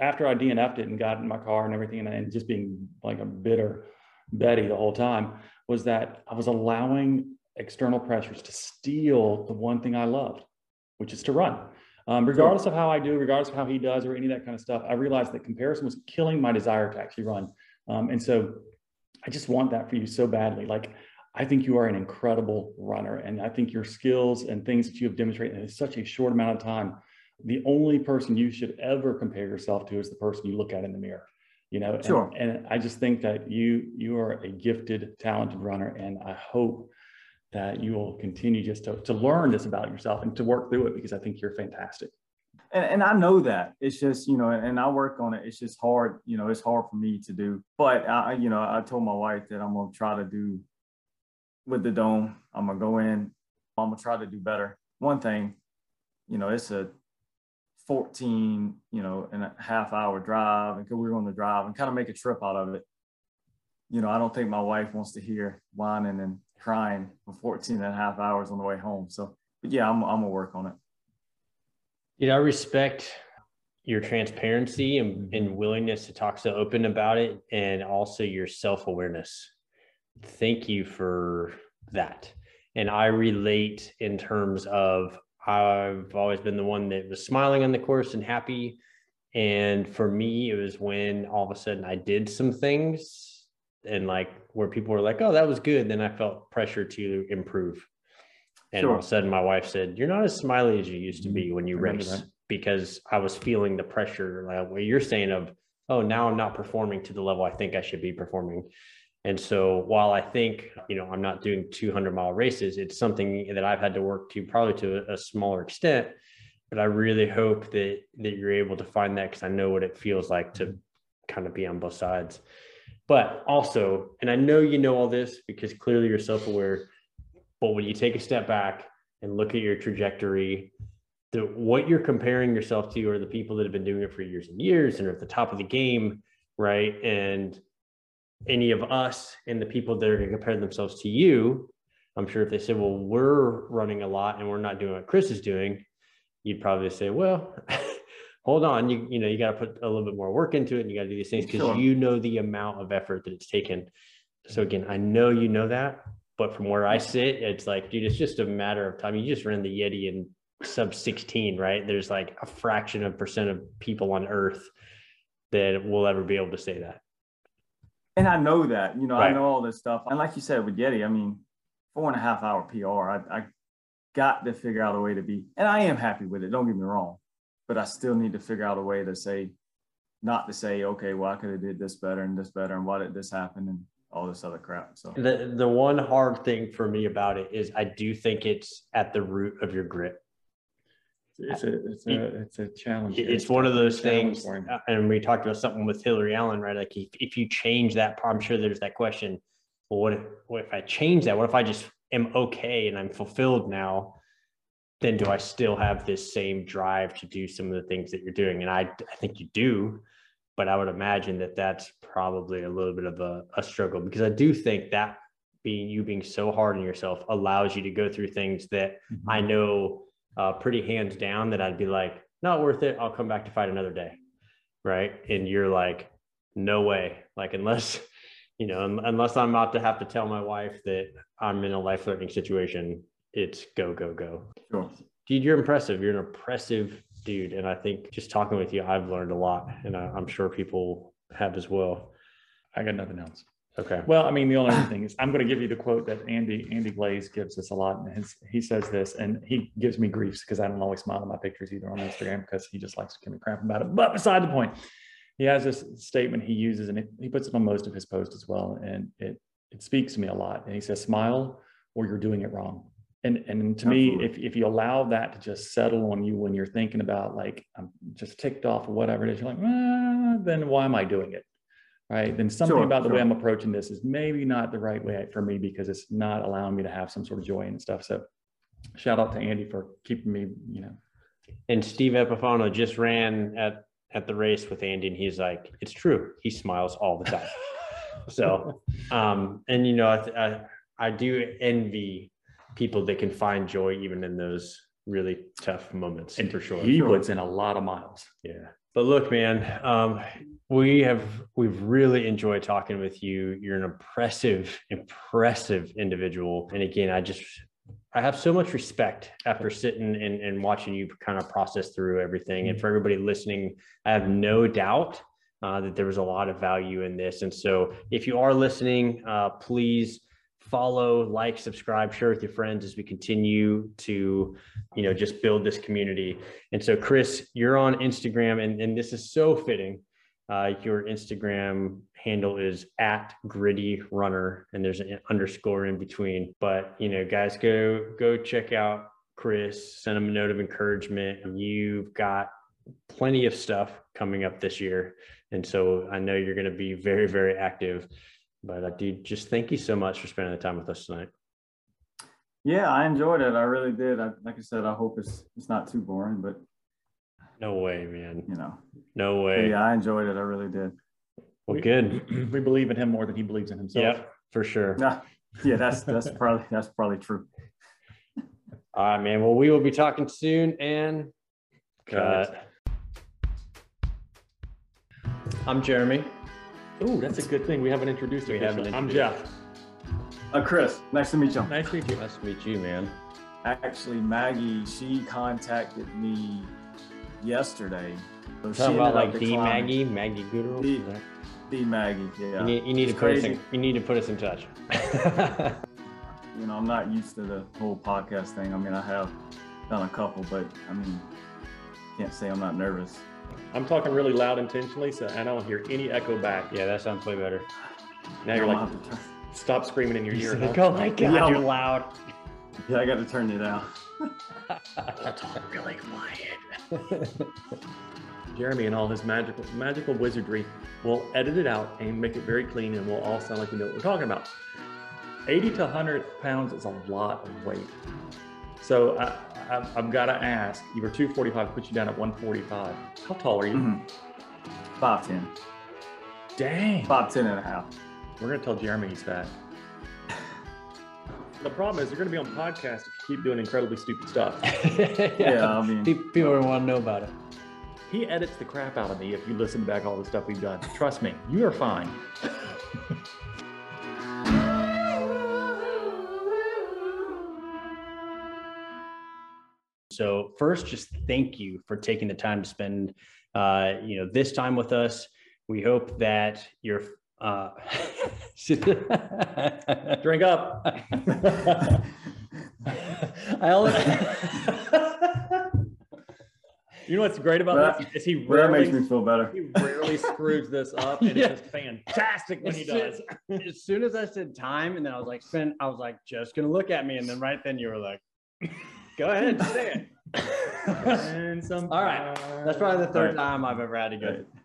after I DNF'd it and got in my car and everything, and just being like a bitter Betty the whole time, was that I was allowing external pressures to steal the one thing I loved, which is to run. Regardless of how I do, regardless of how he does or any of that kind of stuff, I realized that comparison was killing my desire to actually run. And so I just want that for you so badly. Like, I think you are an incredible runner, and I think your skills and things that you have demonstrated in such a short amount of time, the only person you should ever compare yourself to is the person you look at in the mirror, you know? And I just think that you are a gifted, talented runner, and I hope that you will continue just to learn this about yourself and to work through it, because I think you're fantastic. And I know that. It's just, you know, and I work on it. It's just hard, you know, it's hard for me to do. But, I told my wife that I'm going to try to do with the Dome. I'm going to go in. I'm going to try to do better. One thing, you know, it's a 14, and a half hour drive. And we were on the drive and kind of make a trip out of it. You know, I don't think my wife wants to hear whining and crying for 14 and a half hours on the way home. So, but yeah, I'm gonna work on it. You know, I respect your transparency and willingness to talk so open about it, and also your self-awareness. Thank you for that. And I relate in terms of, I've always been the one that was smiling on the course and happy. And for me, it was when all of a sudden I did some things and like where people were like, oh, that was good. Then I felt pressure to improve. And all of a sudden my wife said, you're not as smiley as you used to be when you race, because I was feeling the pressure, like what you're saying of, oh, now I'm not performing to the level I think I should be performing. And so while I think, I'm not doing 200-mile races, it's something that I've had to work to probably to a smaller extent, but I really hope that you're able to find that, because I know what it feels like to kind of be on both sides. But also, and I know you know all this because clearly you're self-aware, but when you take a step back and look at your trajectory, what you're comparing yourself to are the people that have been doing it for years and years and are at the top of the game, right? And any of us and the people that are going to compare themselves to you, I'm sure if they said, well, we're running a lot and we're not doing what Chris is doing, you'd probably say, well, hold on, you got to put a little bit more work into it, and you got to do these things because you know the amount of effort that it's taken. So again, I know you know that, but from where I sit, it's like, dude, it's just a matter of time. You just ran the Yeti in sub 16, right? There's like a fraction of percent of people on earth that will ever be able to say that. And I know that, right. I know all this stuff. And like you said with Yeti, I mean, 4.5 hour PR, I got to figure out a way to be, and I am happy with it, don't get me wrong, but I still need to figure out a way to say, not to say, okay, well, I could have did this better, and why did this happen, and all this other crap. So the one hard thing for me about it is I do think it's at the root of your grit. It's a challenge. It's one of those things. And we talked about something with Hillary Allen, right? Like if you change that, I'm sure there's that question. Well, what if I change that? What if I just am okay and I'm fulfilled now? Then do I still have this same drive to do some of the things that you're doing? And I think you do, but I would imagine that that's probably a little bit of a struggle, because I do think that being so hard on yourself allows you to go through things that I know pretty hands down that I'd be like, not worth it. I'll come back to fight another day. Right. And you're like, no way. Like, unless I'm about to have to tell my wife that I'm in a life-threatening situation, it's go, go, go. Sure. Dude, you're impressive. You're an impressive dude. And I think just talking with you, I've learned a lot, and I'm sure people have as well. I got nothing else. Okay. Well, I mean, the only thing is, I'm going to give you the quote that Andy Blaze gives us a lot. And he says this, and he gives me griefs because I don't always smile in my pictures either on Instagram, because he just likes to give me crap about it. But beside the point, he has this statement he uses, and he puts it on most of his posts as well. And it speaks to me a lot. And he says, smile or you're doing it wrong. And to me, if you allow that to just settle on you when you're thinking about, like, I'm just ticked off or whatever it is, you're like, then why am I doing it? Right. Then something about the way I'm approaching this is maybe not the right way for me, because it's not allowing me to have some sort of joy and stuff. So shout out to Andy for keeping me, And Steve Epifano just ran at the race with Andy, and he's like, it's true. He smiles all the time. So, and I do envy people that can find joy even in those really tough moments. And for sure, he puts in a lot of miles. Yeah. But look, man, we've really enjoyed talking with you. You're an impressive individual. And again, I have so much respect after sitting and watching you kind of process through everything. And for everybody listening, I have no doubt that there was a lot of value in this. And so if you are listening, please follow, like, subscribe, share with your friends as we continue to, just build this community. And so, Chris, you're on Instagram, and this is so fitting. Your Instagram handle is @gritty runner, and there's an underscore in between. But, guys, go check out Chris, send him a note of encouragement. You've got plenty of stuff coming up this year. And so I know you're going to be very, very active. But dude, just thank you so much for spending the time with us tonight. Yeah, I enjoyed it. I really did. Like I said, I hope it's not too boring, but no way, man. No way. Yeah, I enjoyed it. I really did. Well, good. We believe in him more than he believes in himself. Yeah, for sure. Yeah, that's probably true. All right, man. Well, we will be talking soon, and cut. I'm Jeremy. Oh, that's a good thing. We haven't introduced him. I'm Jeff. Chris, nice to meet you. Nice to meet you. Nice to meet you, man. Actually, Maggie, she contacted me yesterday. So talking about like the Maggie, Maggie Goodwill? The Maggie, yeah. You need to put us in touch. I'm not used to the whole podcast thing. I mean, I have done a couple, but can't say I'm not nervous. I'm talking really loud intentionally, so I don't hear any echo back. Yeah, that sounds way better. Now you're like, stop screaming in your ear. Like, oh my God, you're loud. Yeah, I got to turn it down. I'll talk really quiet. Jeremy and all his magical wizardry will edit it out and make it very clean, and we'll all sound like we know what we're talking about. 80 to 100 pounds is a lot of weight. So I've got to ask, you were 245, put you down at 145. How tall are you? 5'10". Dang. 5'10" and a half. We're going to tell Jeremy he's fat. The problem is you're going to be on podcasts if you keep doing incredibly stupid stuff. Yeah, people don't want to know about it. He edits the crap out of me if you listen back all the stuff we've done. Trust me, you are fine. So first, just thank you for taking the time to spend, this time with us. We hope that you're drink up. You know what's great about this is he rarely makes me feel better. He rarely screws this up, and yeah, it's just fantastic when he does. As soon as I said time, and then I was like, "Send," I was like, "Just gonna look at me," and then right then you were like, "Go ahead, say it." And all right, that's probably the third time I've ever had to go.